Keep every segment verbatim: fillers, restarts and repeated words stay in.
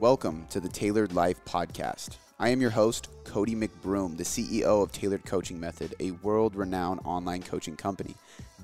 Welcome to the Tailored Life Podcast. I am your host, Cody McBroom, the C E O of Tailored Coaching Method, a world-renowned online coaching company.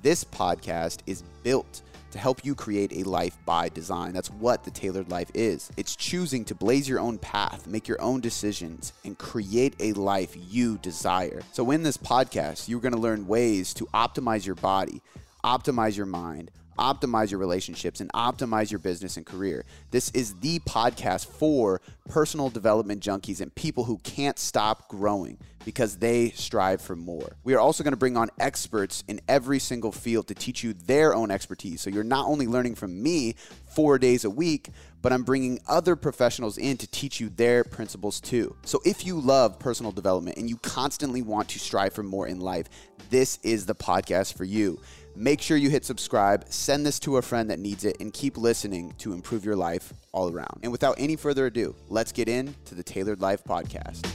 This podcast is built to help you create a life by design. That's what the Tailored Life is. It's choosing to blaze your own path, make your own decisions, and create a life you desire. So in this podcast, you're going to learn ways to optimize your body, optimize your mind, optimize your relationships, and optimize your business and career. This is the podcast for personal development junkies and people who can't stop growing because they strive for more. We are also going to bring on experts in every single field to teach you their own expertise. So you're not only learning from me four days a week, but I'm bringing other professionals in to teach you their principles too. So if you love personal development and you constantly want to strive for more in life, this is the podcast for you. Make sure you hit subscribe, send this to a friend that needs it, and keep listening to improve your life all around. And without any further ado, let's get into the Tailored Life Podcast.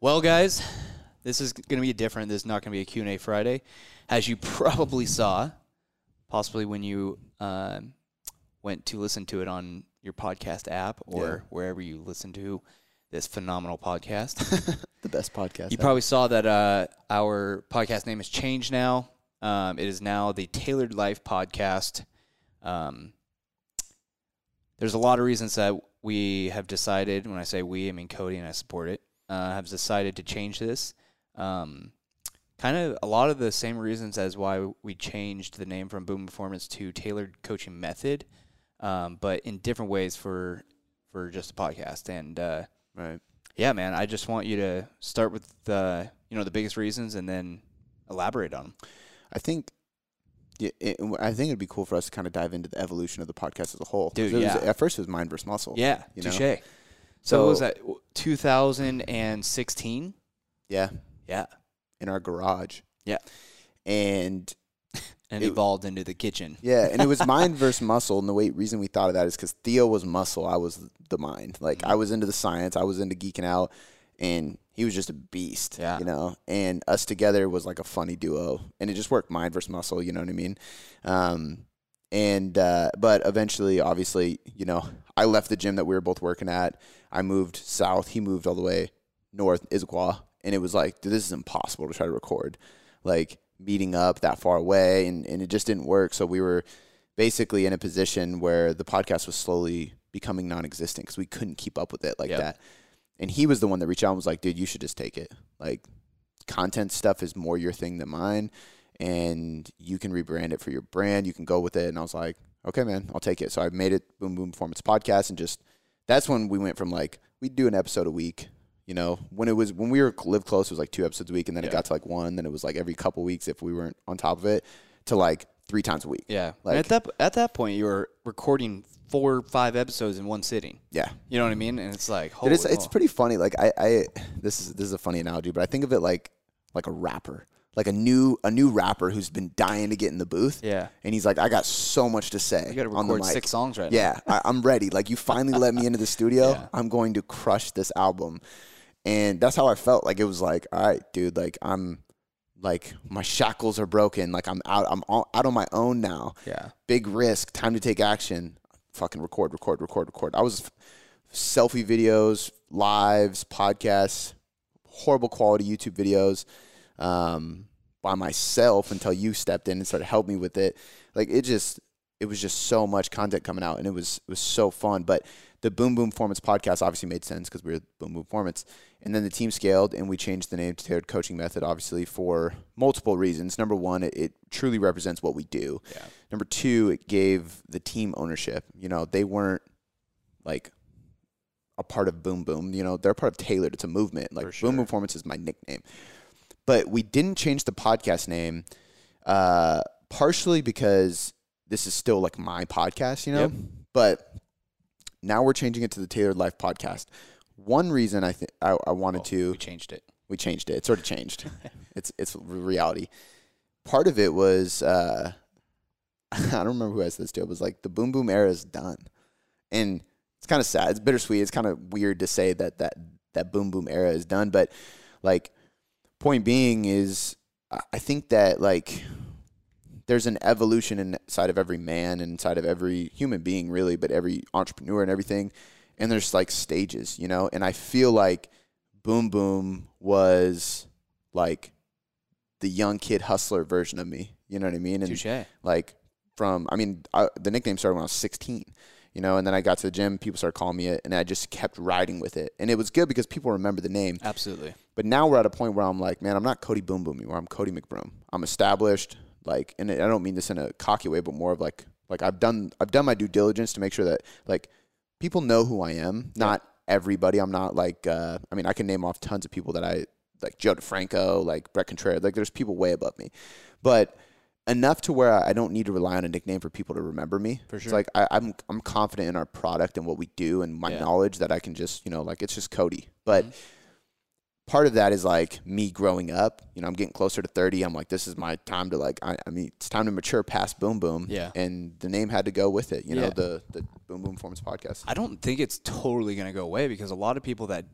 Well, guys, this is going to be different. This is not going to be a Q and A Friday. As you probably saw, possibly when you uh, went to listen to it on your podcast app or yeah. wherever you listen to this phenomenal podcast. The best podcast. You ever. probably saw that uh, our podcast name has changed now. Um, it is now the Tailored Life Podcast. Um, there's a lot of reasons that we have decided, when I say we, I mean Cody and I support it, uh, have decided to change this. Um, kind of a lot of the same reasons as why we changed the name from Boom Performance to Tailored Coaching Method, um, but in different ways for for just a podcast. And uh, right. Yeah, man, I just want you to start with the, you know, the biggest reasons and then elaborate on them. I think yeah, it, I think it'd be cool for us to kind of dive into the evolution of the podcast as a whole. Dude, yeah. Was, at first, it was mind versus muscle. Yeah, touche. So, so what was that, two thousand sixteen? Yeah. Yeah. In our garage. Yeah. And... And it evolved into the kitchen. Yeah, and it was mind versus muscle. And the way, reason we thought of that is because Theo was muscle. I was the mind. Like, mm-hmm. I was into the science. I was into geeking out. And he was just a beast, yeah. you know. And us together was like a funny duo. And it just worked, mind versus muscle, you know what I mean? Um, and uh, But eventually, obviously, you know, I left the gym that we were both working at. I moved south. He moved all the way north, Issaquah. And it was like, dude, this is impossible to try to record. Like, meeting up that far away, and, and it just didn't work. So we were basically in a position where the podcast was slowly becoming non-existent because we couldn't keep up with it like yep. that. And he was the one that reached out and was like, dude, you should just take it. Like, content stuff is more your thing than mine, and you can rebrand it for your brand. You can go with it. And I was like, okay, man, I'll take it. So I made it Boom Boom Performance Podcast, and just that's when we went from like, we'd do an episode a week. You know, when it was when we were live close, it was like two episodes a week, and then yeah. it got to like one. Then it was like every couple weeks if we weren't on top of it, to like three times a week. Yeah, like, at that at that point, you were recording four or five episodes in one sitting. Yeah, you know what I mean. And it's like, holy it's, it's pretty funny. Like I, I, this is this is a funny analogy, but I think of it like like a rapper, like a new a new rapper who's been dying to get in the booth. Yeah, and he's like, I got so much to say. You got to record six songs right yeah, now. Yeah, I'm ready. Like, you finally let me into the studio. Yeah. I'm going to crush this album. And that's how I felt. Like, it was like, all right, dude, like, I'm, like, my shackles are broken. Like, I'm out. I'm all, out on my own now. Yeah. Big risk. Time to take action. Fucking record, record, record, record. I was selfie videos, lives, podcasts, horrible quality YouTube videos um, by myself until you stepped in and started helping me with it. Like, it just, it was just so much content coming out, and it was it was so fun. But the Boom Boom Performance Podcast obviously made sense because we were Boom Boom Performance. And then the team scaled, and we changed the name to Tailored Coaching Method, obviously, for multiple reasons. Number one, it, it truly represents what we do. Yeah. Number two, it gave the team ownership. You know, they weren't, like, a part of Boom Boom. You know, they're part of Tailored. It's a movement. Like, sure. Boom Boom Performance is my nickname. But we didn't change the podcast name uh, partially because this is still, like, my podcast, you know? Yep. But... now we're changing it to the Tailored Life Podcast. One reason I think I, I wanted oh, to... We changed it. We changed it. It sort of changed. it's it's reality. Part of it was... Uh, I don't remember who asked this to. It was like, the Boom Boom era is done. And it's kind of sad. It's bittersweet. It's kind of weird to say that, that that Boom Boom era is done. But, like, point being is I think that, like... there's an evolution inside of every man and inside of every human being, really, but every entrepreneur and everything. And there's like stages, you know? And I feel like Boom Boom was like the young kid hustler version of me. You know what I mean? And touché. Like from, I mean, I, the nickname started when I was sixteen, you know, and then I got to the gym, people started calling me it, and I just kept riding with it. And it was good because people remember the name. Absolutely. But now we're at a point where I'm like, man, I'm not Cody Boom Boom anymore. I'm Cody McBroom. I'm established, like, and I don't mean this in a cocky way, but more of like, like I've done, I've done my due diligence to make sure that like people know who I am, not everybody. I'm not like, uh, I mean, I can name off tons of people that I, like Joe DeFranco, like Brett Contreras, like there's people way above me, but enough to where I don't need to rely on a nickname for people to remember me. For sure. It's like I, I'm I'm confident in our product and what we do and my yeah. knowledge that I can just, you know, like it's just Cody. But mm-hmm. part of that is like me growing up. You know, I'm getting closer to thirty. I'm like, this is my time to like, I, I mean, it's time to mature past Boom Boom. Yeah. And the name had to go with it, you yeah. know, the, the Boom Boom Performance Podcast. I don't think it's totally going to go away because a lot of people that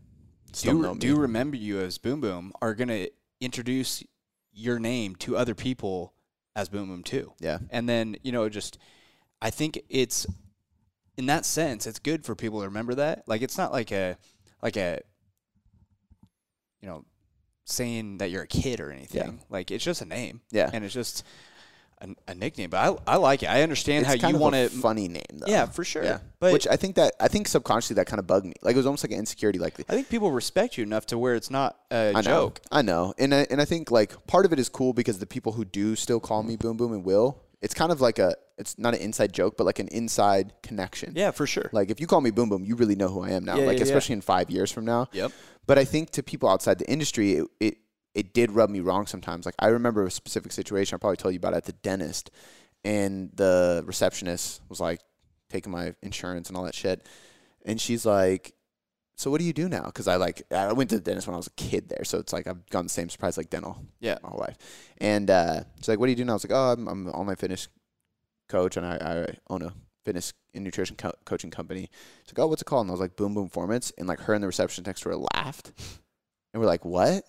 do, do remember you as Boom Boom are going to introduce your name to other people as Boom Boom too. Yeah. And then, you know, just, I think it's, in that sense, it's good for people to remember that. Like, it's not like a, like a, you know, saying that you're a kid or anything. Yeah. Like, it's just a name. Yeah. And it's just a, a nickname. But I, I like it. I understand it's how kind you want to. Funny name, though. Yeah, for sure. Yeah. But which I think that, I think subconsciously that kind of bugged me. Like, it was almost like an insecurity. Like, I think people respect you enough to where it's not a I joke. Know. I know. And I, and I think, like, part of it is cool because the people who do still call me Boom Boom and will, it's kind of like a, it's not an inside joke, but like an inside connection. Yeah, for sure. Like, if you call me Boom Boom, you really know who I am now. Yeah, like, yeah, especially yeah. in five years from now. Yep. But I think to people outside the industry, it, it it did rub me wrong sometimes. Like, I remember a specific situation I probably told you about at the dentist, and the receptionist was like taking my insurance and all that shit, and she's like, "So what do you do now?" Because I like I went to the dentist when I was a kid there, so it's like I've gone the same surprise like dental yeah. my whole life. And uh, she's like, "What do you do now?" I was like, "Oh, I'm, I'm on my fitness coach, and I, I own a fitness and nutrition co- coaching company." It's like, "Oh, what's it called?" And I was like, "Boom Boom Performance." And like her and the receptionist next to her laughed, and we're like, "What?"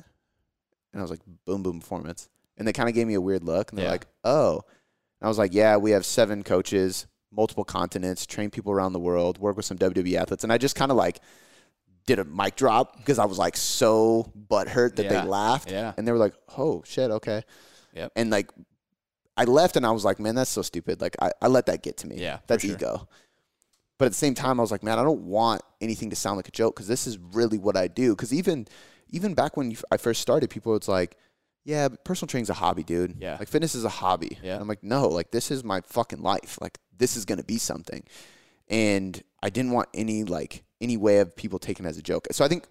And I was like, "Boom Boom Performance." And they kind of gave me a weird look, and they're yeah. like, "Oh." And I was like, "Yeah, we have seven coaches, multiple continents, train people around the world, work with some W W E athletes." And I just kind of like did a mic drop because I was like so butthurt that yeah. they laughed, yeah. and they were like, "Oh shit, okay." Yep. And like, I left and I was like, man, that's so stupid. Like, I, I let that get to me. Yeah, that's sure. ego. But at the same time, I was like, man, I don't want anything to sound like a joke because this is really what I do. Because even even back when you, I first started, people it's like, yeah, but personal training's a hobby, dude. Yeah. Like, fitness is a hobby. Yeah. And I'm like, no, like, this is my fucking life. Like, this is going to be something. And I didn't want any, like, any way of people taking it as a joke. So I think.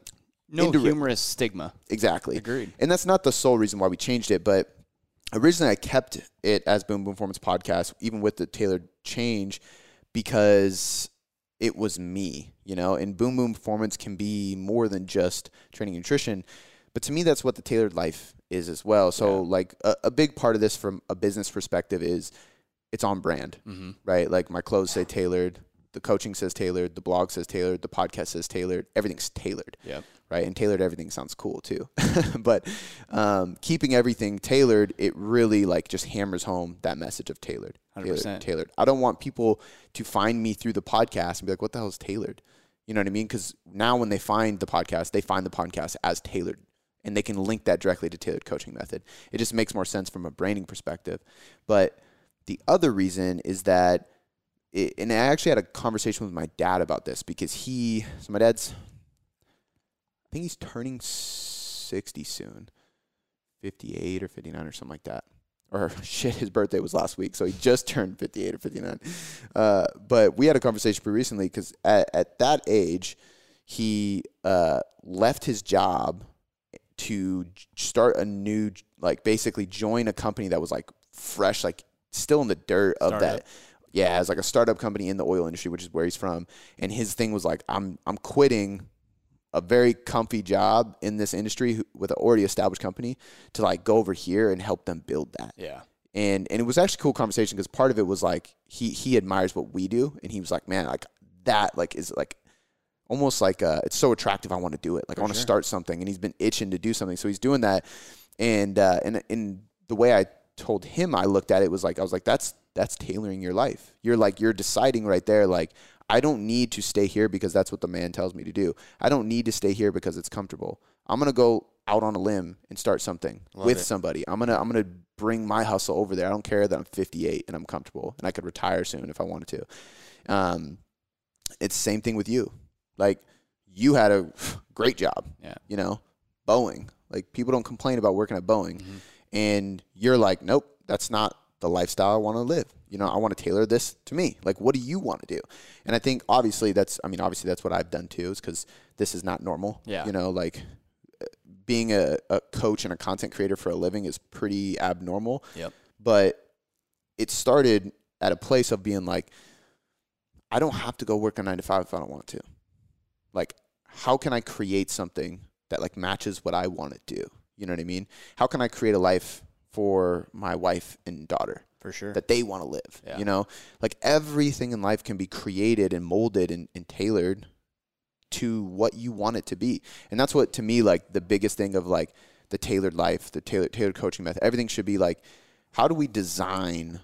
No indir- humorous stigma. Exactly. Agreed. And that's not the sole reason why we changed it, but. Originally, I kept it as Boom Boom Performance Podcast, even with the tailored change, because it was me, you know? And Boom Boom Performance can be more than just training and nutrition. But to me, that's what the tailored life is as well. So, yeah. like, a, a big part of this from a business perspective is it's on brand, mm-hmm. right? Like, my clothes say tailored. The coaching says tailored. The blog says tailored. The podcast says tailored. Everything's tailored. Yeah. Right. And tailored everything sounds cool too. But um, keeping everything tailored, it really like just hammers home that message of tailored. Tailored, one hundred percent. Tailored. I don't want people to find me through the podcast and be like, what the hell is tailored? You know what I mean? Because now when they find the podcast, they find the podcast as tailored. And they can link that directly to Tailored Coaching Method. It just makes more sense from a branding perspective. But the other reason is that It, and I actually had a conversation with my dad about this because he, so my dad's, I think he's turning sixty soon, fifty-eight or fifty-nine or something like that. Or shit, his birthday was last week, so he just turned fifty-eight or fifty-nine. Uh, but we had a conversation pretty recently because at, at that age, he uh, left his job to start a new, like basically join a company that was like fresh, like still in the dirt of Started. that. Yeah, it's like a startup company in the oil industry, which is where he's from. And his thing was like, I'm I'm quitting a very comfy job in this industry with an already established company to like go over here and help them build that. Yeah. And and it was actually a cool conversation because part of it was like he he admires what we do. And he was like, man, like that like is like almost like a, it's so attractive. I want to do it. Like For I want to sure. start something. And he's been itching to do something. So he's doing that. And, uh, and, and the way I told him I looked at it was like, I was like, that's, that's tailoring your life. You're like, you're deciding right there. Like, I don't need to stay here because that's what the man tells me to do. I don't need to stay here because it's comfortable. I'm going to go out on a limb and start something Love with it. somebody. I'm going to, I'm going to bring my hustle over there. I don't care that I'm fifty-eight and I'm comfortable and I could retire soon if I wanted to. Um, it's the same thing with you. Like, you had a great job, yeah. you know, Boeing. Like, people don't complain about working at Boeing. Mm-hmm. And you're like, nope, that's not the lifestyle I want to live. You know, I want to tailor this to me. Like, what do you want to do? And I think obviously that's, I mean, obviously that's what I've done too, is because this is not normal. Yeah. You know, like, being a, a coach and a content creator for a living is pretty abnormal. Yep. But it started at a place of being like, I don't have to go work a nine to five if I don't want to. Like, how can I create something that like matches what I want to do? You know what I mean? How can I create a life for my wife and daughter? For sure. That they want to live, yeah. you know? Like, everything in life can be created and molded and, and tailored to what you want it to be. And that's what, to me, like, the biggest thing of like the tailored life, the tailored, tailored coaching method, everything should be like, how do we design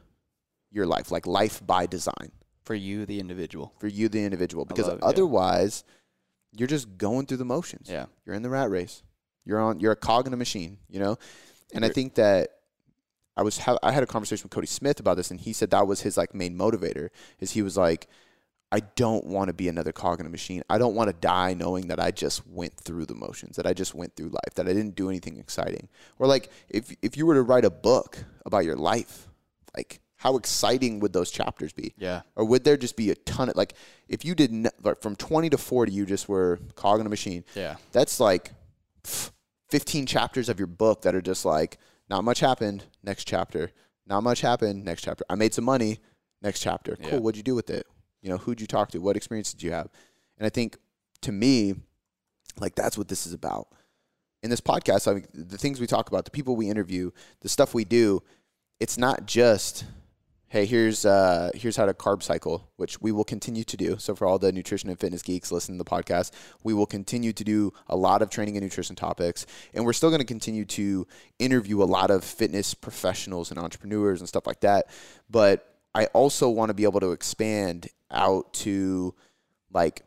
your life? Like, life by design. For you, the individual. For you, the individual. Because it, otherwise, yeah. you're just going through the motions. Yeah. You're in the rat race. You're on. You're a cog in a machine, you know? And I think that I was ha- I had a conversation with Cody Smith about this, and he said that was his, like, main motivator, is he was like, I don't want to be another cog in a machine. I don't want to die knowing that I just went through the motions, that I just went through life, that I didn't do anything exciting. Or, like, if if you were to write a book about your life, like, how exciting would those chapters be? Yeah. Or would there just be a ton of, like, if you didn't, like, from twenty to forty, you just were cog in a machine. Yeah. That's, like, fifteen chapters of your book that are just like, not much happened, next chapter. Not much happened, next chapter. I made some money, next chapter. Cool, yeah. What'd you do with it? You know, who'd you talk to? What experience did you have? And I think, to me, like, that's what this is about. In this podcast, I mean, the things we talk about, the people we interview, the stuff we do, it's not just, hey, here's uh, here's how to carb cycle, which we will continue to do. So for all the nutrition and fitness geeks listening to the podcast, we will continue to do a lot of training and nutrition topics. And we're still going to continue to interview a lot of fitness professionals and entrepreneurs and stuff like that. But I also want to be able to expand out to, like,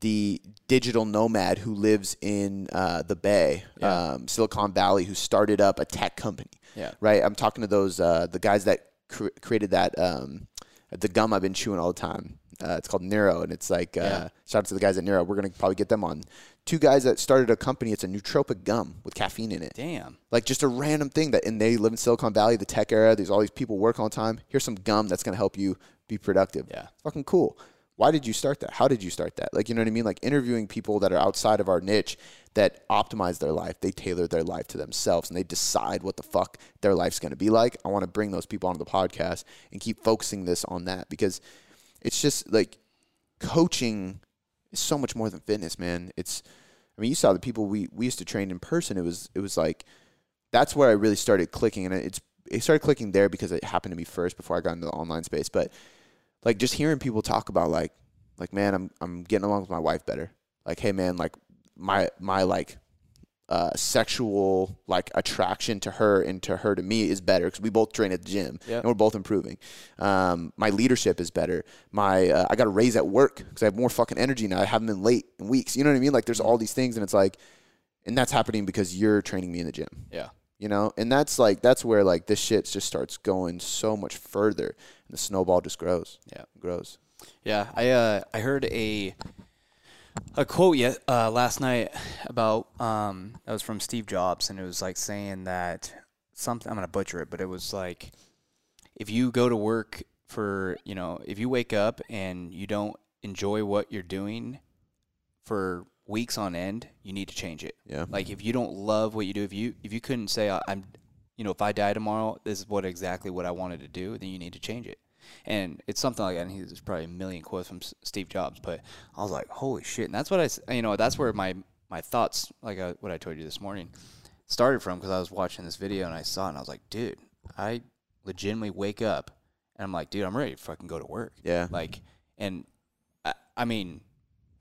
the digital nomad who lives in uh, the Bay, yeah. um, Silicon Valley, who started up a tech company. Yeah. Right? I'm talking to those, uh, the guys that cr- created that, um, the gum I've been chewing all the time. Uh, it's called Nero, and it's like, uh, yeah. shout out to the guys at Nero. We're going to probably get them on. Two guys that started a company. It's a nootropic gum with caffeine in it. Damn. Like, just a random thing that, and they live in Silicon Valley, the tech era. There's all these people work all the time. Here's some gum that's going to help you be productive. Yeah. Fucking cool. Why did you start that? How did you start that? Like, you know what I mean? Like, interviewing people that are outside of our niche that optimize their life. They tailor their life to themselves, and they decide what the fuck their life's going to be like. I want to bring those people onto the podcast and keep focusing this on that, because it's just, like, coaching is so much more than fitness, man. It's, I mean, you saw the people we, we used to train in person. It was, it was like, that's where I really started clicking. And it's, it started clicking there because it happened to me first before I got into the online space. But, like, just hearing people talk about, like, like, man, I'm I'm getting along with my wife better. Like, hey, man, like, my, my like, uh, sexual, like, attraction to her and to her to me is better because we both train at the gym, yeah. and we're both improving. Um, my leadership is better. My uh, I got a raise at work because I have more fucking energy now. I haven't been late in weeks. You know what I mean? Like, there's all these things, and it's like, and that's happening because you're training me in the gym. Yeah. You know, and that's like, that's where, like, this shit just starts going so much further, and the snowball just grows. Yeah. Grows. Yeah. I, uh, I heard a, a quote yet, uh, last night about, um, that was from Steve Jobs, and it was like saying that something, I'm going to butcher it, but it was like, if you go to work for, you know, if you wake up and you don't enjoy what you're doing for weeks on end, you need to change it. Yeah. Like, if you don't love what you do, if you if you couldn't say, I'm, you know, if I die tomorrow, this is what exactly what I wanted to do, then you need to change it. And it's something like that. And there's probably a million quotes from Steve Jobs, but I was like, holy shit. And that's what I, you know, that's where my my thoughts, like I, what I told you this morning, started from, because I was watching this video and I saw it and I was like, dude, I legitimately wake up and I'm like, dude, I'm ready to fucking go to work. Yeah. Like, and I, I mean,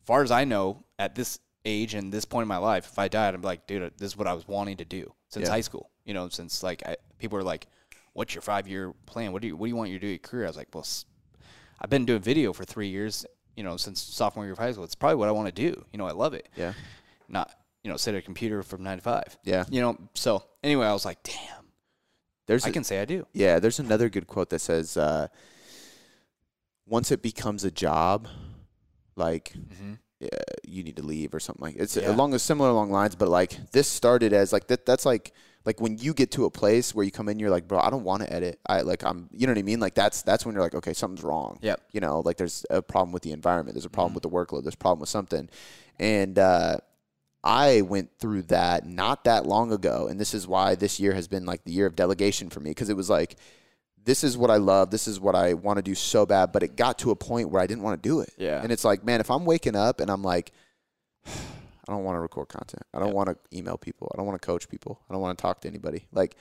far as I know, at this age and this point in my life, if I died, I'm like, dude, this is what I was wanting to do since yeah. high school. you know, since like I, people are like, what's your five-year plan? What do you what do you want you to do your career? I was like, well, I've been doing video for three years, you know, since sophomore year of high school. It's probably what I want to do. You know, I love it. Yeah. Not, you know, sit at a computer from nine to five. Yeah. You know, so anyway, I was like, damn, there's I a, can say I do. Yeah, there's another good quote that says, uh, once it becomes a job, like mm-hmm. yeah, you need to leave or something like that. It's yeah. along a similar along lines, but like this started as like that. That's like like when you get to a place where you come in, you're like, bro, I don't want to edit. I like I'm, you know what I mean? Like that's that's when you're like, okay, something's wrong. Yeah. You know, like there's a problem with the environment. There's a problem mm-hmm. with the workload. There's a problem with something, and uh, I went through that not that long ago, and this is why this year has been like the year of delegation for me, because it was like, this is what I love. This is what I want to do so bad. But it got to a point where I didn't want to do it. Yeah. And it's like, man, if I'm waking up and I'm like, I don't want to record content. I don't yeah. want to email people. I don't want to coach people. I don't want to talk to anybody. Like,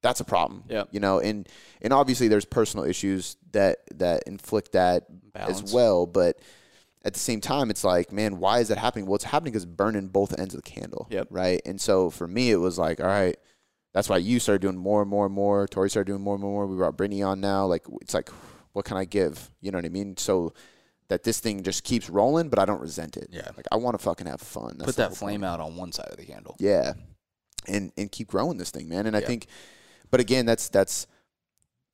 that's a problem. Yeah. You know, and and obviously there's personal issues that, that inflict that balance as well. But at the same time, it's like, man, why is that happening? Well, it's happening because burning both ends of the candle. Yep. Right. And so for me, it was like, all right. That's why you started doing more and more and more. Tori started doing more and more. We brought Brittany on now. Like, it's like, what can I give? You know what I mean? So that this thing just keeps rolling, but I don't resent it. Yeah. Like, I want to fucking have fun. That's Put that flame out on one side of the candle. Yeah. And and keep growing this thing, man. And yeah. I think, but again, that's, that's,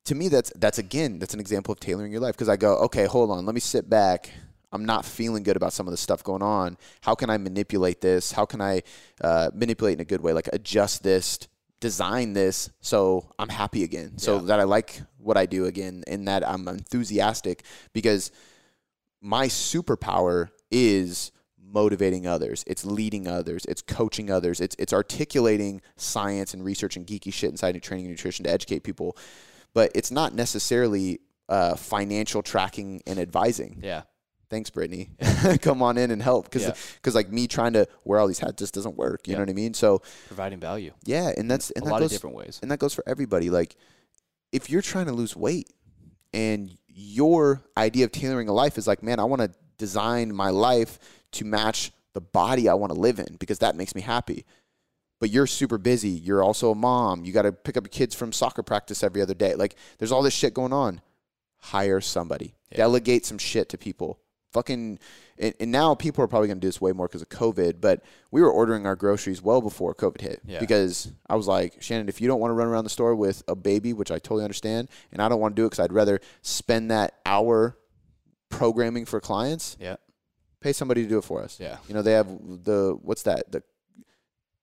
to me, that's, that's again, that's an example of tailoring your life. Because I go, okay, hold on. Let me sit back. I'm not feeling good about some of the stuff going on. How can I manipulate this? How can I uh, manipulate in a good way? Like, adjust this. Design this so I'm happy again, so yeah. that I like what I do again, and that I'm enthusiastic, because my superpower is motivating others. It's leading others. It's coaching others. It's it's articulating science and research and geeky shit inside of training and nutrition to educate people. But it's not necessarily uh, financial tracking and advising. Yeah. Thanks, Brittany. Come on in and help. Because, yeah. like, me trying to wear all these hats just doesn't work. You yeah. know what I mean? So providing value. Yeah. And that's and a that lot goes, of different ways. And that goes for everybody. Like, if you're trying to lose weight and your idea of tailoring a life is like, man, I want to design my life to match the body I want to live in because that makes me happy. But you're super busy. You're also a mom. You got to pick up your kids from soccer practice every other day. Like, there's all this shit going on. Hire somebody. Yeah. Delegate some shit to people. Fucking, and, and now people are probably going to do this way more because of COVID, but we were ordering our groceries well before COVID hit yeah. because I was like, Shannon, if you don't want to run around the store with a baby, which I totally understand, and I don't want to do it because I'd rather spend that hour programming for clients, yeah, pay somebody to do it for us. Yeah. You know, they have the, what's that? The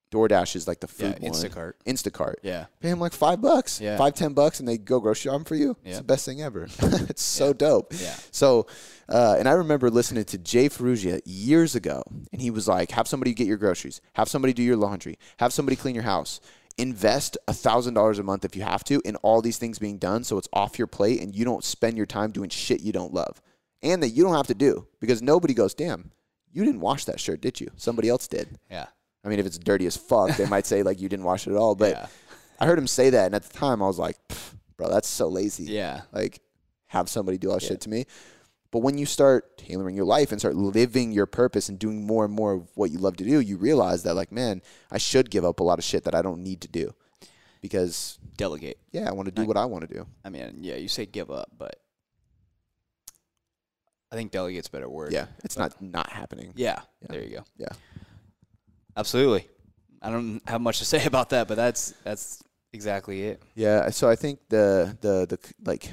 DoorDash is like the food yeah, Instacart. one. Instacart. Yeah. Pay them like five bucks, yeah. five, ten bucks, and they go grocery shopping for you. Yeah. It's the best thing ever. It's so yeah. dope. Yeah. So, Uh, and I remember listening to Jay Ferruggia years ago, and he was like, have somebody get your groceries, have somebody do your laundry, have somebody clean your house, invest one thousand dollars a month if you have to in all these things being done so it's off your plate and you don't spend your time doing shit you don't love and that you don't have to do, because nobody goes, damn, you didn't wash that shirt, did you? Somebody else did. Yeah. I mean, if it's dirty as fuck, they might say, like, you didn't wash it at all. But yeah. I heard him say that, and at the time I was like, bro, that's so lazy. Yeah. Like, have somebody do all that yeah. shit to me. But when you start tailoring your life and start living your purpose and doing more and more of what you love to do, you realize that, like, man, I should give up a lot of shit that I don't need to do, because delegate. Yeah, I want to do I, what I want to do. I mean, yeah, you say give up, but I think delegate's a better word. Yeah, it's but not not happening. Yeah, yeah, there you go. Yeah, absolutely. I don't have much to say about that, but that's that's exactly it. Yeah. So I think the the the like.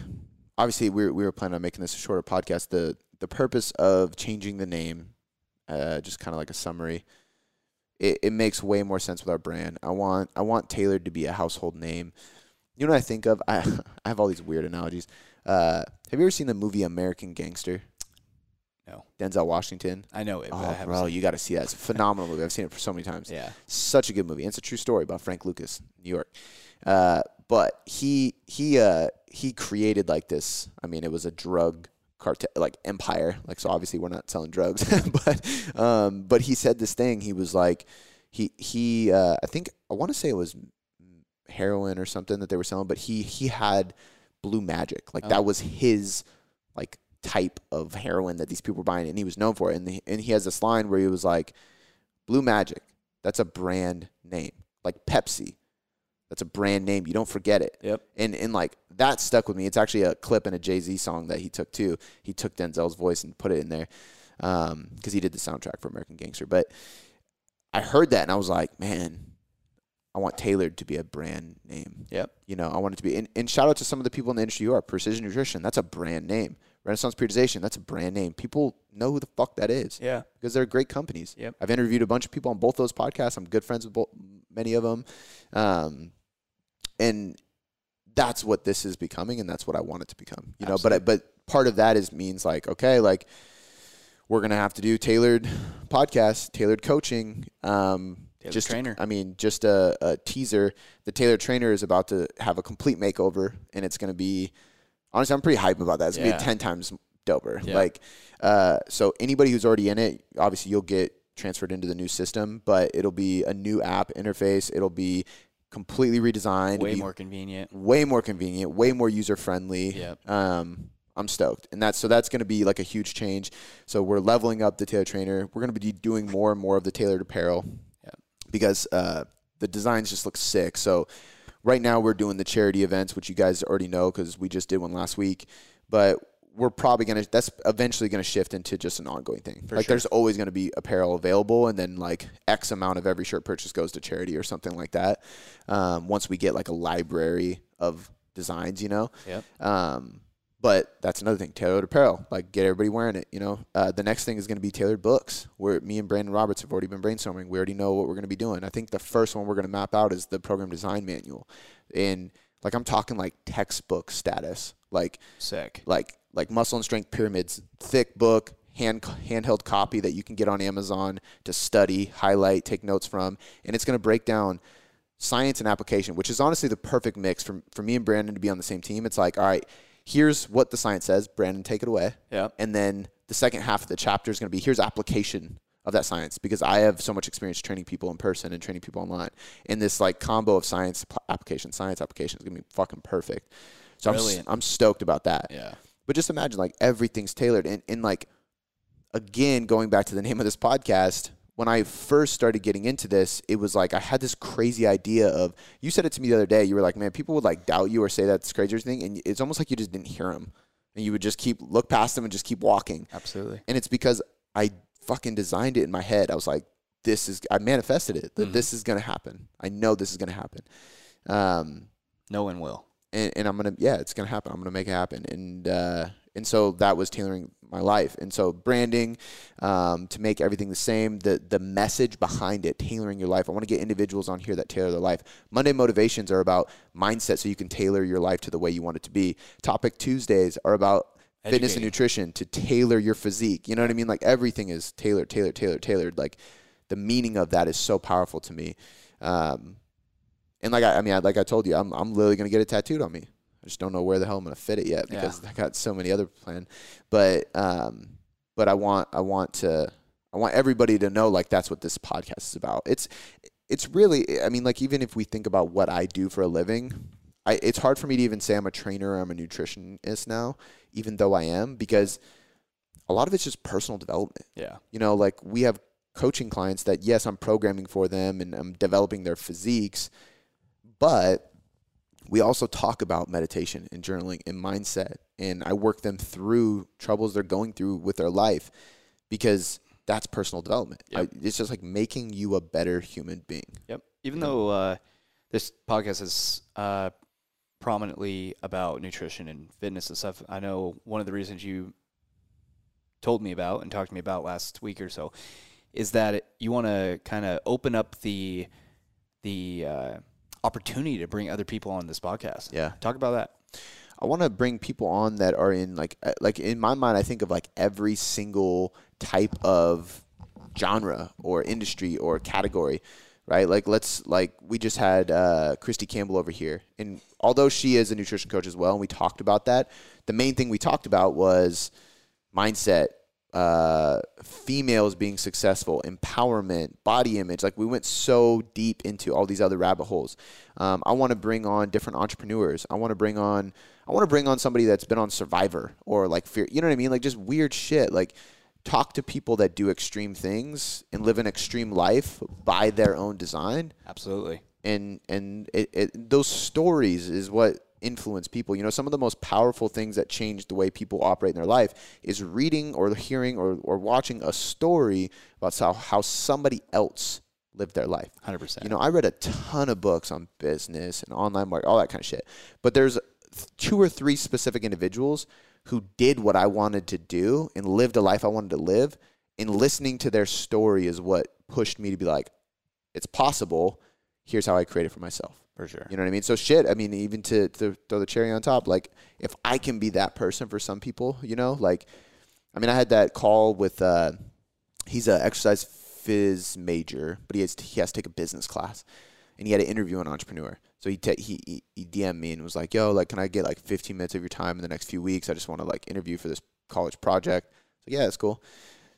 Obviously, we were, we were planning on making this a shorter podcast. The the purpose of changing the name, uh, just kind of like a summary, it, it makes way more sense with our brand. I want I want Tailored to be a household name. You know what I think of? I, I have all these weird analogies. Uh, have you ever seen the movie American Gangster? No. Denzel Washington? I know it, but oh, I haven't bro, seen you got to see that. It's a phenomenal movie. I've seen it for so many times. Yeah. Such a good movie. And it's a true story about Frank Lucas, New York. Uh, but he he uh he created like this. I mean, it was a drug cartel, like empire. Like, so obviously we're not selling drugs, but um, but he said this thing. He was like, he he uh, I think I want to say it was heroin or something that they were selling, but he he had blue magic. Like oh. that was his like type of heroin that these people were buying, and he was known for it. And the, and he has this line where he was like, blue magic. That's a brand name, like Pepsi. That's a brand name. You don't forget it. Yep. And, and like, that stuck with me. It's actually a clip in a Jay-Z song that he took, too. He took Denzel's voice and put it in there because um, he did the soundtrack for American Gangster. But I heard that, and I was like, man, I want Tailored to be a brand name. Yep. You know, I want it to be. And, and shout out to some of the people in the industry who are. Precision Nutrition, that's a brand name. Renaissance Periodization, that's a brand name. People know who the fuck that is. Yeah. Because they're great companies. Yep. I've interviewed a bunch of people on both those podcasts. I'm good friends with both, many of them. Um, and that's what this is becoming, and that's what I want it to become. You Absolutely. know, but but part of that is means like, okay, like we're going to have to do tailored podcasts, tailored coaching, um, Tailored just trainer. I mean, just a, a teaser. The Tailored Trainer is about to have a complete makeover, and it's going to be, honestly, I'm pretty hyped about that. It's going to yeah. be ten times doper. Yeah. Like, uh, so anybody who's already in it, obviously you'll get transferred into the new system, but it'll be a new app interface. It'll be completely redesigned. Way more convenient. Way more convenient. Way more user friendly. Yep. Um, I'm stoked. And that's, so that's going to be like a huge change. So we're leveling up the Tailored Trainer. We're going to be doing more and more of the tailored apparel. Because uh, the designs just look sick. So right now we're doing the charity events, which you guys already know because we just did one last week. But we're probably going to – that's eventually going to shift into just an ongoing thing. For like sure. There's always going to be apparel available, and then like X amount of every shirt purchase goes to charity or something like that um, once we get like a library of designs, you know. Yep. Um, but that's another thing, tailored apparel, like get everybody wearing it, you know. Uh, the next thing is going to be tailored books, where me and Brandon Roberts have already been brainstorming. We already know what we're going to be doing. I think the first one we're going to map out is the program design manual. And, like, I'm talking, like, textbook status. Like, sick. Like, like muscle and strength pyramids, thick book, hand handheld copy that you can get on Amazon to study, highlight, take notes from. And it's going to break down science and application, which is honestly the perfect mix for, for me and Brandon to be on the same team. It's like, all right, here's what the science says. Brandon, take it away. Yeah. And then the second half of the chapter is going to be, here's application of that science, because I have so much experience training people in person and training people online. And this like combo of science application, science application is going to be fucking perfect. So I'm, I'm stoked about that. Yeah. But just imagine like everything's tailored. And, and like, again, going back to the name of this podcast, when I first started getting into this, it was like I had this crazy idea of, you said it to me the other day, you were like, man, people would like doubt you or say that's crazy or something, and it's almost like you just didn't hear them. And you would just keep, look past them and just keep walking. Absolutely. And it's because I fucking designed it in my head. I was like, this is, I manifested it, that mm-hmm. this is going to happen. I know this is going to happen. Um, no one will. And, and I'm going to, yeah, it's going to happen. I'm going to make it happen. And, uh, and so that was tailoring my life. And so branding, um, to make everything the same, the the message behind it, tailoring your life. I want to get individuals on here that tailor their life. Monday Motivations are about mindset, so you can tailor your life to the way you want it to be. Topic Tuesdays are about Educating. fitness and nutrition, to tailor your physique. You know what I mean? Like everything is tailored, tailored, tailored, tailored. Like the meaning of that is so powerful to me. Um, and like I, I mean, I, like I told you, I'm I'm literally gonna get it tattooed on me. I just don't know where the hell I'm going to fit it yet, because yeah. I got so many other planned. But um, but I want I want to I want everybody to know, like, that's what this podcast is about. It's it's really, I mean, like, even if we think about what I do for a living, I, it's hard for me to even say I'm a trainer or I'm a nutritionist now, even though I am, because a lot of it's just personal development. Yeah, you know, like we have coaching clients that, yes, I'm programming for them and I'm developing their physiques, but we also talk about meditation and journaling and mindset, and I work them through troubles they're going through with their life, because that's personal development. Yep. I, it's just like making you a better human being. Yep. Even though uh, this podcast is uh, prominently about nutrition and fitness and stuff, I know one of the reasons you told me about and talked to me about last week or so is that it, you want to kind of open up the the uh, opportunity to bring other people on this podcast. Yeah. Talk about that. I want to bring people on that are in like, like in my mind, I think of like every single type of genre or industry or category, right? Like let's like, we just had uh, Christy Campbell over here. And although she is a nutrition coach as well, and we talked about that, the main thing we talked about was mindset, uh, females being successful, empowerment, body image. Like we went so deep into all these other rabbit holes. Um, I want to bring on different entrepreneurs. I want to bring on, I want to bring on somebody that's been on Survivor or like Fear, you know what I mean? Like just weird shit. Like talk to people that do extreme things and live an extreme life by their own design. Absolutely. And and it, it, those stories is what influence people. You know, some of the most powerful things that change the way people operate in their life is reading or hearing or, or watching a story about how, how somebody else lived their life. one hundred percent. You know, I read a ton of books on business and online marketing, all that kind of shit. But there's two or three specific individuals who did what I wanted to do and lived a life I wanted to live. And listening to their story is what pushed me to be like, it's possible. Here's how I create it for myself. For sure. You know what I mean? So shit, I mean, even to, to throw the cherry on top, like if I can be that person for some people, you know, like, I mean, I had that call with, uh, he's an exercise phys major, but he has, he has to take a business class, and he had to interview an entrepreneur. So he, te- he, he, he D M'd me and was like, yo, like, can I get like fifteen minutes of your time in the next few weeks? I just want to like interview for this college project. So yeah, that's cool.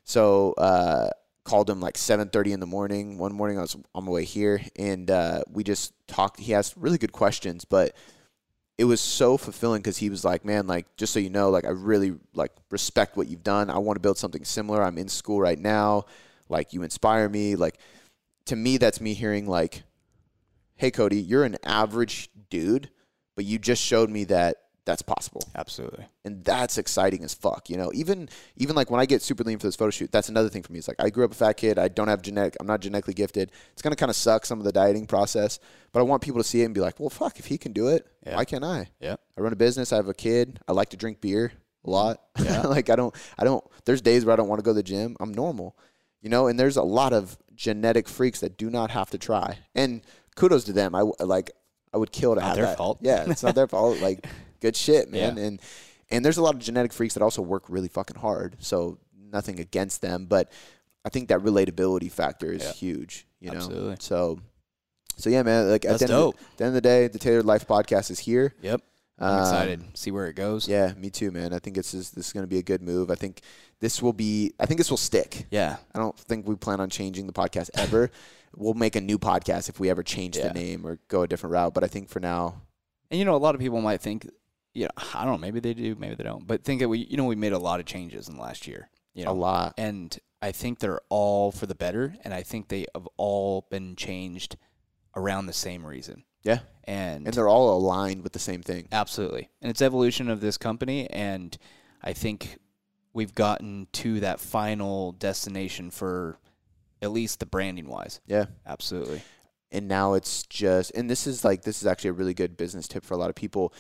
So, uh, called him like seven thirty in the morning. One morning I was on my way here, and uh, we just talked. He asked really good questions, but it was so fulfilling because he was like, man, like, just so you know, like, I really like respect what you've done. I want to build something similar. I'm in school right now. Like, you inspire me. Like, to me, that's me hearing like, hey, Cody, you're an average dude, but you just showed me that that's possible. Absolutely. And that's exciting as fuck. You know, even, even like when I get super lean for this photo shoot, that's another thing for me. It's like, I grew up a fat kid. I don't have genetic, I'm not genetically gifted. It's going to kind of suck some of the dieting process, but I want people to see it and be like, well, fuck, if he can do it, yeah. why can't I? Yeah. I run a business. I have a kid. I like to drink beer a lot. Yeah. Like I don't, I don't, there's days where I don't want to go to the gym. I'm normal, you know, and there's a lot of genetic freaks that do not have to try, and kudos to them. I like, I would kill to not have their that. Fault. Yeah. It's not their fault. Like, good shit, man. Yeah. And and there's a lot of genetic freaks that also work really fucking hard. So nothing against them, but I think that relatability factor is yeah. huge. You know, absolutely. So so yeah, man. Like That's at the, dope. End of the, at the end of the day, the Tailored Life Podcast is here. Yep. I'm um, excited. See where it goes. Yeah, me too, man. I think it's just, this is going to be a good move. I think this will be. I think this will stick. Yeah. I don't think we plan on changing the podcast ever. We'll make a new podcast if we ever change yeah. the name or go a different route. But I think for now, and you know, a lot of people might think. You know, I don't know. Maybe they do. Maybe they don't. But think that we, you know, we made a lot of changes in the last year. You know? A lot. And I think they're all for the better. And I think they have all been changed around the same reason. Yeah. And and they're all aligned with the same thing. Absolutely. And it's evolution of this company. And I think we've gotten to that final destination for at least the branding wise. Yeah. Absolutely. And now it's just, and this is like, this is actually a really good business tip for a lot of people.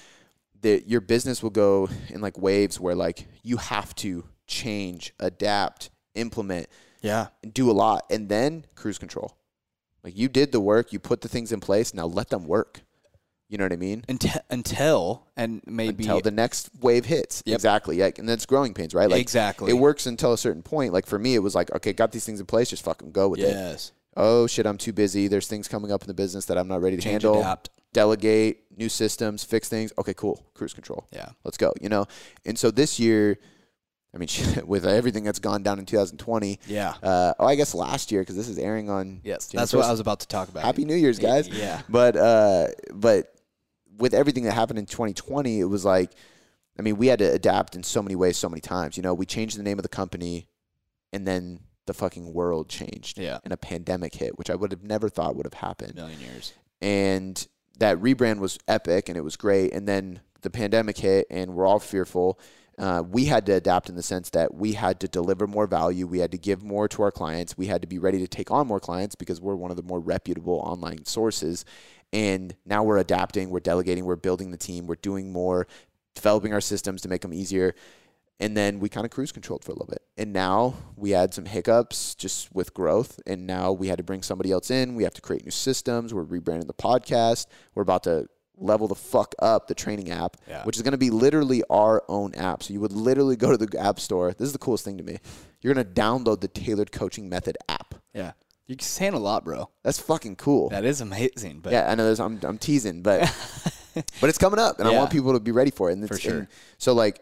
That your business will go in like waves where like you have to change, adapt, implement, yeah, do a lot, and then cruise control. Like you did the work, you put the things in place. Now let them work. You know what I mean? Until, until and maybe until the next wave hits. Yep. Exactly. Yeah, and that's growing pains, right? Like exactly. It works until a certain point. Like for me, it was like, okay, got these things in place, just fucking go with yes. it. Yes. Oh shit, I'm too busy. There's things coming up in the business that I'm not ready to change, handle. Adapt. Delegate, new systems, fix things. Okay, cool. Cruise control. Yeah. Let's go, you know? And so this year, I mean, with everything that's gone down in two thousand twenty. Yeah. Uh, oh, I guess last year, because this is airing on. Yes, that's what I was about to talk about. Happy New Year's, guys. Yeah. But, uh, but with everything that happened in twenty twenty, it was like, I mean, we had to adapt in so many ways, so many times. You know, we changed the name of the company, and then the fucking world changed. Yeah. And a pandemic hit, which I would have never thought would have happened. A million years. And that rebrand was epic and it was great. And then the pandemic hit and we're all fearful. Uh, we had to adapt in the sense that we had to deliver more value. We had to give more to our clients. We had to be ready to take on more clients because we're one of the more reputable online sources. And now we're adapting, we're delegating, we're building the team, we're doing more, developing our systems to make them easier. And then we kind of cruise controlled for a little bit. And now we had some hiccups just with growth. And now we had to bring somebody else in. We have to create new systems. We're rebranding the podcast. We're about to level the fuck up the training app, yeah. which is going to be literally our own app. So you would literally go to the app store. This is the coolest thing to me. You're going to download the Tailored Coaching Method app. Yeah. You're saying a lot, bro. That's fucking cool. That is amazing. But yeah, I know. There's, I'm, I'm teasing, but but it's coming up. And yeah. I want people to be ready for it. And for sure. And so like...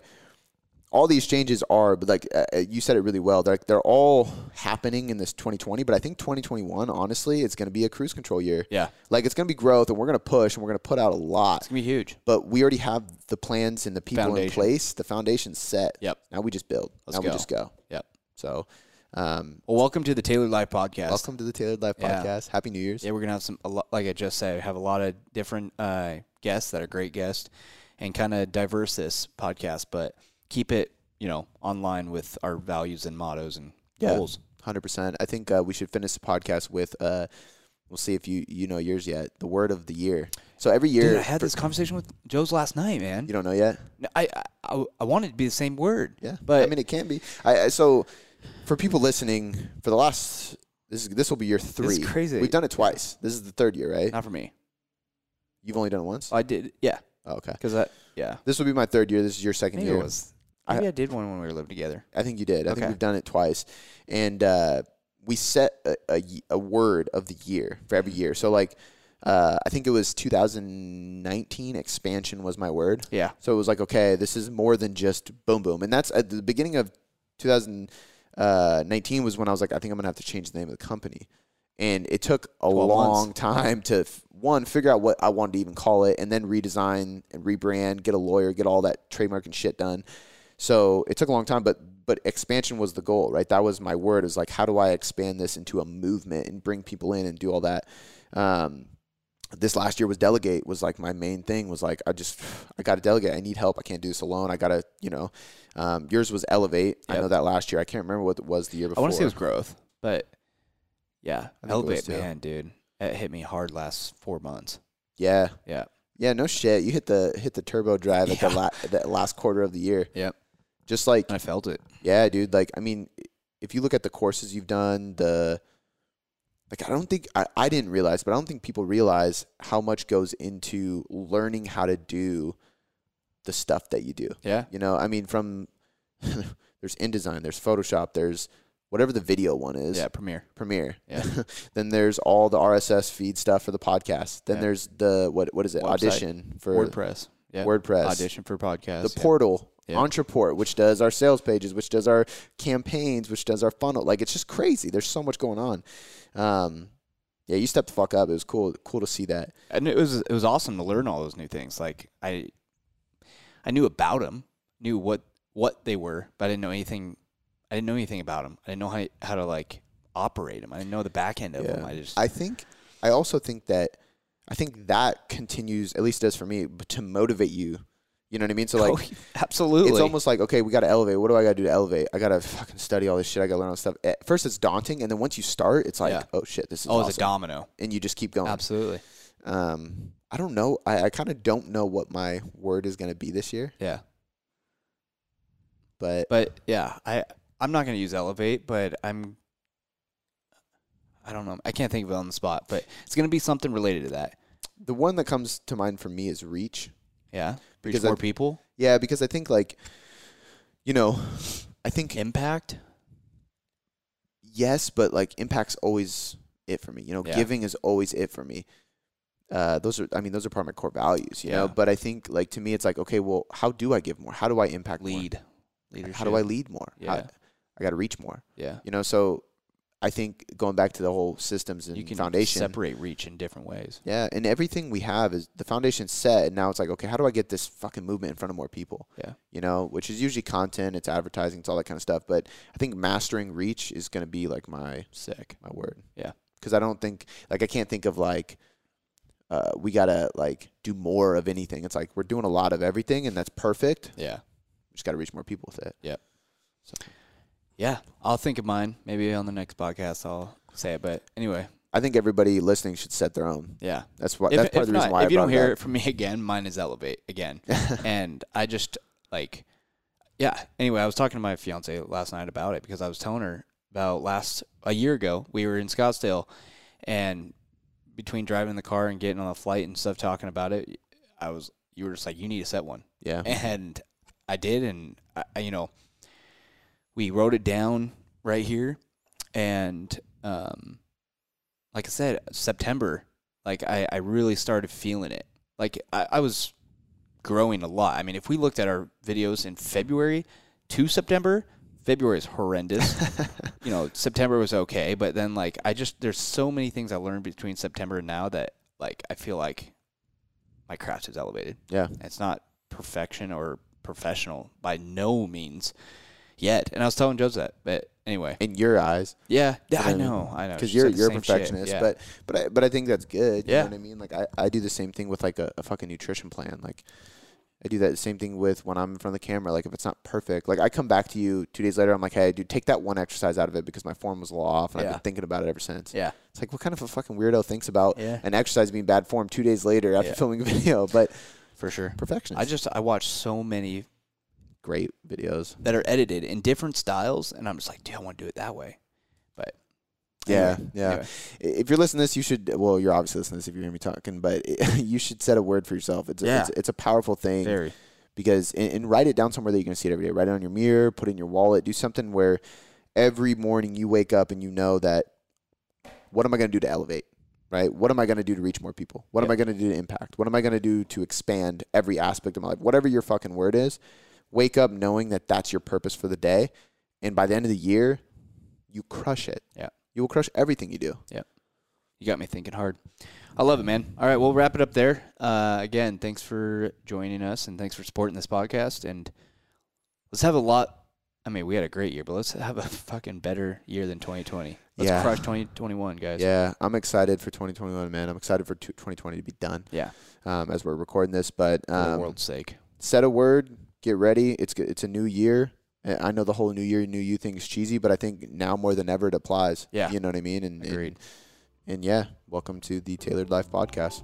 all these changes are, but like uh, you said it really well, they're, they're all happening in this twenty twenty, but I think twenty twenty-one, honestly, it's going to be a cruise control year. Yeah. Like it's going to be growth and we're going to push and we're going to put out a lot. It's going to be huge. But we already have the plans and the people foundation. in place. The foundation's set. Yep. Now we just build. Let's now go. we just go. Yep. So Um, well, welcome to the Tailored Life Podcast. Welcome to the Tailored Life Podcast. Yeah. Happy New Year's. Yeah, we're going to have some, a lot, like I just said, have a lot of different uh, guests that are great guests and kind of diverse this podcast, but keep it, you know, online with our values and mottos and yeah, goals. one hundred percent. I think uh, we should finish the podcast with, uh, we'll see if you, you know yours yet, the word of the year. So every year. Dude, I had this conversation with Joe's last night, man. You don't know yet? No, I, I, I want it to be the same word. Yeah. But I mean, it can be. I, I so for people listening, for the last, this is, this will be year three. It's crazy. We've done it twice. This is the third year, right? Not for me. You've only done it once? I did. Yeah. Oh, okay. Because I, yeah. This will be my third year. This is your second maybe year. It was. Maybe I, I did one when we were living together. I think you did. I okay. think we've done it twice. And uh, we set a, a, a word of the year for every year. So, like, uh, I think it was two thousand nineteen, expansion was my word. Yeah. So it was like, okay, this is more than just boom, boom. And that's at the beginning of two thousand nineteen was when I was like, I think I'm going to have to change the name of the company. And it took a long months. time to, one, figure out what I wanted to even call it, and then redesign and rebrand, get a lawyer, get all that trademark and shit done. So it took a long time, but but expansion was the goal, right? That was my word. It was like, how do I expand this into a movement and bring people in and do all that? Um, this last year was delegate, was like my main thing, was like, I just, I got to delegate. I need help. I can't do this alone. I got to, you know, um, yours was elevate. Yep. I know that last year. I can't remember what it was the year before. I want to say it was growth, but yeah, elevate, man, dude. It hit me hard last four months. Yeah. Yeah. Yeah, no shit. You hit the hit the turbo drive at yeah. the, la- the last quarter of the year. Yep. Just like I felt it. Yeah, dude. Like, I mean, if you look at the courses you've done, the like, I don't think I, I didn't realize, but I don't think people realize how much goes into learning how to do the stuff that you do. Yeah. You know, I mean, from there's InDesign, there's Photoshop, there's whatever the video one is. Yeah, Premiere. Premiere. Yeah. Then there's all the R S S feed stuff for the podcast. Then yeah. there's the what what is it? Website. Audition for WordPress. Yeah. WordPress. Audition for podcast. The yeah. portal. Yeah. Entreport, which does our sales pages, which does our campaigns, which does our funnel. Like, it's just crazy. There's so much going on. Um, yeah, you stepped the fuck up. It was cool. Cool to see that. And it was it was awesome to learn all those new things. Like I, I knew about them, knew what what they were, but I didn't know anything. I didn't know anything about them. I didn't know how how to like operate them. I didn't know the back end of yeah. them. I just. I think. I also think that. I think that continues, at least it does for me, to motivate you. You know what I mean? So, like, oh, absolutely. It's almost like, okay, we got to elevate. What do I got to do to elevate? I got to fucking study all this shit. I got to learn all this stuff. At first, it's daunting. And then once you start, it's like, yeah. oh, shit, this is oh, awesome. It's a domino. And you just keep going. Absolutely. Um, I don't know. I, I kind of don't know what my word is going to be this year. Yeah. But, but yeah, I, I'm not going to use elevate, but I'm, I don't know. I can't think of it on the spot, but it's going to be something related to that. The one that comes to mind for me is reach. Yeah. Reach more I, people. Yeah, because I think like, you know, I think impact. Yes, but like impact's always it for me. You know, yeah. giving is always it for me. Uh, those are, I mean, those are part of my core values, you yeah. know, but I think like to me, it's like, okay, well, how do I give more? How do I impact lead. more? Leadership. How do I lead more? Yeah. How, I got to reach more. Yeah. You know, so I think going back to the whole systems and you can foundation, separate reach in different ways. Yeah, and everything we have is the foundation's set, and now it's like, okay, how do I get this fucking movement in front of more people? Yeah, you know, which is usually content, it's advertising, it's all that kind of stuff. But I think mastering reach is going to be like my sick, my word. Yeah, because I don't think like I can't think of like uh, we gotta like do more of anything. It's like we're doing a lot of everything, and that's perfect. Yeah, we just gotta reach more people with it. Yeah. So. Yeah, I'll think of mine. Maybe on the next podcast I'll say it. But anyway, I think everybody listening should set their own. Yeah, that's why. If, that's part of the not, reason why. If I you don't hear that. It from me again, mine is elevate again. And I just like, yeah. Anyway, I was talking to my fiance last night about it because I was telling her about last a year ago we were in Scottsdale, and between driving the car and getting on the flight and stuff talking about it, I was you were just like you need to set one. Yeah, and I did, and I, you know. We wrote it down right here, and um, like I said, September, like I, I really started feeling it. Like I, I was growing a lot. I mean, if we looked at our videos in February to September, February is horrendous. You know, September was okay, but then like I just there's so many things I learned between September and now that like I feel like my craft is elevated. Yeah, and it's not perfection or professional by no means. Yet, and I was telling Joe that, but anyway. In your eyes. Yeah. Yeah, I know. I know. Because you're you're a perfectionist. Yeah. But but I but I think that's good. You yeah. know what I mean? Like I, I do the same thing with like a, a fucking nutrition plan. Like I do that same thing with when I'm in front of the camera. Like if it's not perfect, like I come back to you two days later, I'm like, hey, dude, take that one exercise out of it because my form was a little off, and yeah. I've been thinking about it ever since. Yeah. It's like, what kind of a fucking weirdo thinks about yeah. an exercise being bad form two days later after yeah. filming a video? But for sure. Perfectionist. I just I watch so many great videos that are edited in different styles, and I'm just like, dude, I want to do it that way. But yeah, anyway, yeah. Anyway. If you're listening to this, you should. Well, you're obviously listening to this if you hear me talking, but it, you should set a word for yourself. It's yeah. a, it's, it's a powerful thing. Very. Because and, and write it down somewhere that you can see it every day. Write it on your mirror. Put it in your wallet. Do something where every morning you wake up and you know that, what am I going to do to elevate? Right? What am I going to do to reach more people? What yep. am I going to do to impact? What am I going to do to expand every aspect of my life? Whatever your fucking word is. Wake up knowing that that's your purpose for the day. And by the end of the year, you crush it. Yeah. You will crush everything you do. Yeah. You got me thinking hard. I love it, man. All right. We'll wrap it up there. Uh, again, thanks for joining us and thanks for supporting this podcast. And let's have a lot. I mean, we had a great year, but let's have a fucking better year than twenty twenty. Let's yeah. crush twenty twenty-one, guys. Yeah. I'm excited for twenty twenty-one, man. I'm excited for twenty twenty to be done. Yeah. Um, as we're recording this, but um, for the world's sake, set a word. Get ready. It's it's a new year. I know the whole new year, new you thing is cheesy, but I think now more than ever it applies. Yeah. You know what I mean? And, agreed. And, and yeah, welcome to the Tailored Life Podcast.